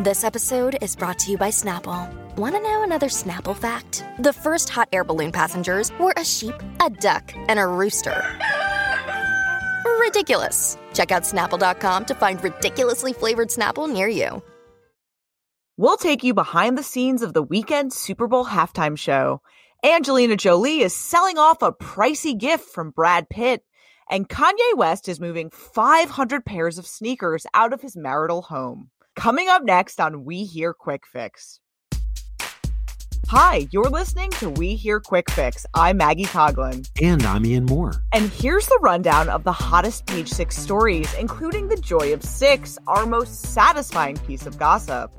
This episode is brought to you by Snapple. Want to know another Snapple fact? The first hot air balloon passengers were a sheep, a duck, and a rooster. Ridiculous. Check out Snapple.com to find ridiculously flavored Snapple near you. We'll take you behind the scenes of The Weeknd Super Bowl halftime show. Angelina Jolie is selling off a pricey gift from Brad Pitt. And Kanye West is moving 500 pairs of sneakers out of his marital home. Coming up next on We Hear Quick Fix. Hi, you're listening to We Hear Quick Fix. I'm Maggie Coglin. And I'm Ian Moore. And here's the rundown of the hottest Page Six stories, including the Joy of Six, our most satisfying piece of gossip.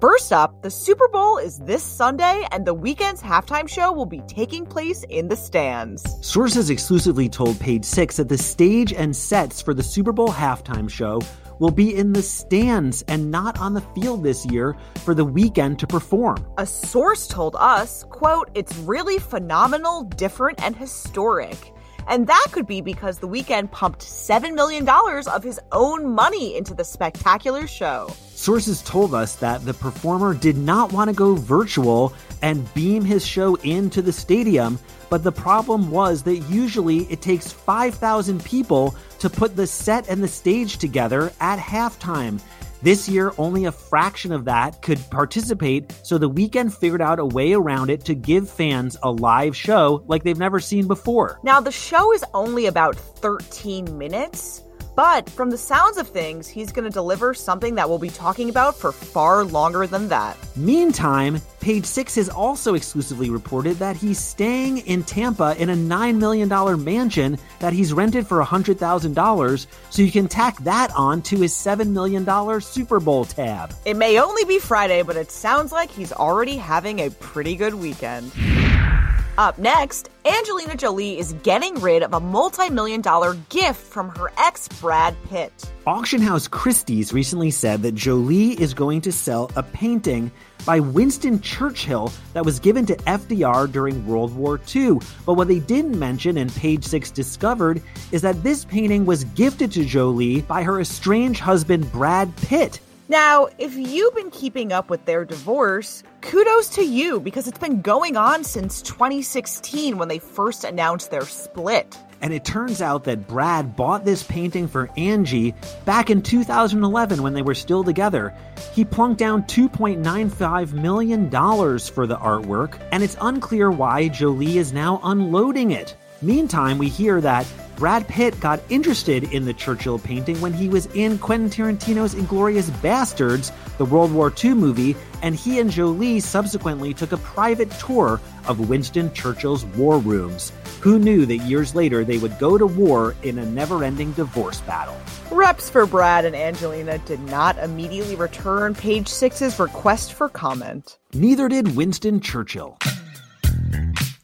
First up, the Super Bowl is this Sunday, and The Weeknd's halftime show will be taking place in the stands. Sources exclusively told Page Six that the stage and sets for the Super Bowl halftime show will be in the stands and not on the field this year for The Weeknd to perform. A source told us, quote, "It's really phenomenal, different, and historic." And that could be because The Weeknd pumped $7 million of his own money into the spectacular show. Sources told us that the performer did not want to go virtual and beam his show into the stadium, but the problem was that usually it takes 5,000 people to put the set and the stage together at halftime. This year, only a fraction of that could participate, so The Weeknd figured out a way around it to give fans a live show like they've never seen before. Now, the show is only about 13 minutes, but from the sounds of things, he's going to deliver something that we'll be talking about for far longer than that. Meantime, Page Six has also exclusively reported that he's staying in Tampa in a $9 million mansion that he's rented for $100,000, so you can tack that on to his $7 million Super Bowl tab. It may only be Friday, but it sounds like he's already having a pretty good weekend. Up next, Angelina Jolie is getting rid of a multi-million-dollar gift from her ex, Brad Pitt. Auction house Christie's recently said that Jolie is going to sell a painting by Winston Churchill that was given to FDR during World War II. But what they didn't mention, and Page Six discovered, is that this painting was gifted to Jolie by her estranged husband, Brad Pitt. Now, if you've been keeping up with their divorce, kudos to you, because it's been going on since 2016 when they first announced their split. And it turns out that Brad bought this painting for Angie back in 2011 when they were still together. He plunked down $2.95 million for the artwork, and it's unclear why Jolie is now unloading it. Meantime, we hear that Brad Pitt got interested in the Churchill painting when he was in Quentin Tarantino's Inglourious Basterds, the World War II movie, and he and Jolie subsequently took a private tour of Winston Churchill's war rooms. Who knew that years later they would go to war in a never-ending divorce battle? Reps for Brad and Angelina did not immediately return Page Six's request for comment. Neither did Winston Churchill.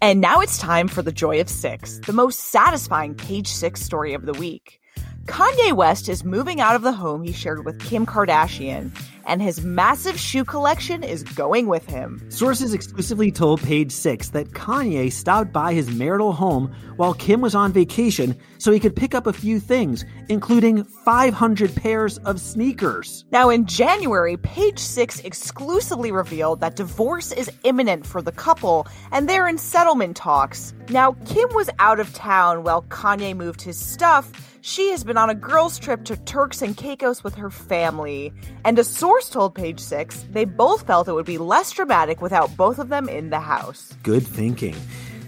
And now it's time for the Joy of Six, the most satisfying Page Six story of the week. Kanye West is moving out of the home he shared with Kim Kardashian, and his massive shoe collection is going with him. Sources exclusively told Page Six that Kanye stopped by his marital home while Kim was on vacation so he could pick up a few things, including 500 pairs of sneakers. Now, in January, Page Six exclusively revealed that divorce is imminent for the couple, and they're in settlement talks. Now, Kim was out of town while Kanye moved his stuff. She has been on a girls' trip to Turks and Caicos with her family. And a source told Page Six they both felt it would be less dramatic without both of them in the house. Good thinking.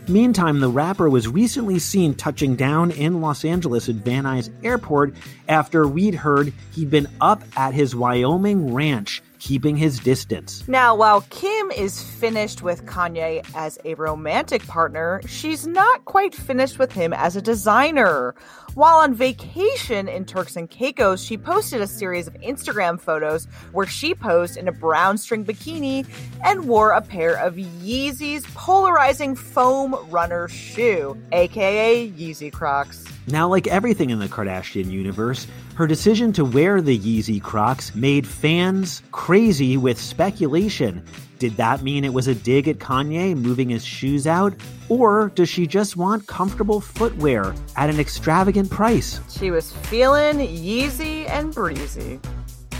Meantime, the rapper was recently seen touching down in Los Angeles at Van Nuys Airport after we'd heard he'd been up at his Wyoming ranch, keeping his distance. Now, while Kim is finished with Kanye as a romantic partner, she's not quite finished with him as a designer. While on vacation in Turks and Caicos, she posted a series of Instagram photos where she posed in a brown string bikini and wore a pair of Yeezy's polarizing foam runner shoe, aka Yeezy Crocs. Now, like everything in the Kardashian universe, her decision to wear the Yeezy Crocs made fans crazy with speculation. Did that mean it was a dig at Kanye moving his shoes out? Or does she just want comfortable footwear at an extravagant price? She was feeling Yeezy and breezy.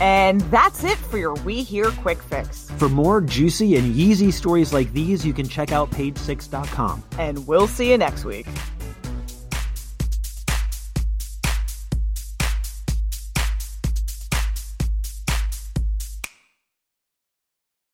And that's it for your We Hear Quick Fix. For more juicy and Yeezy stories like these, you can check out page6.com. And we'll see you next week.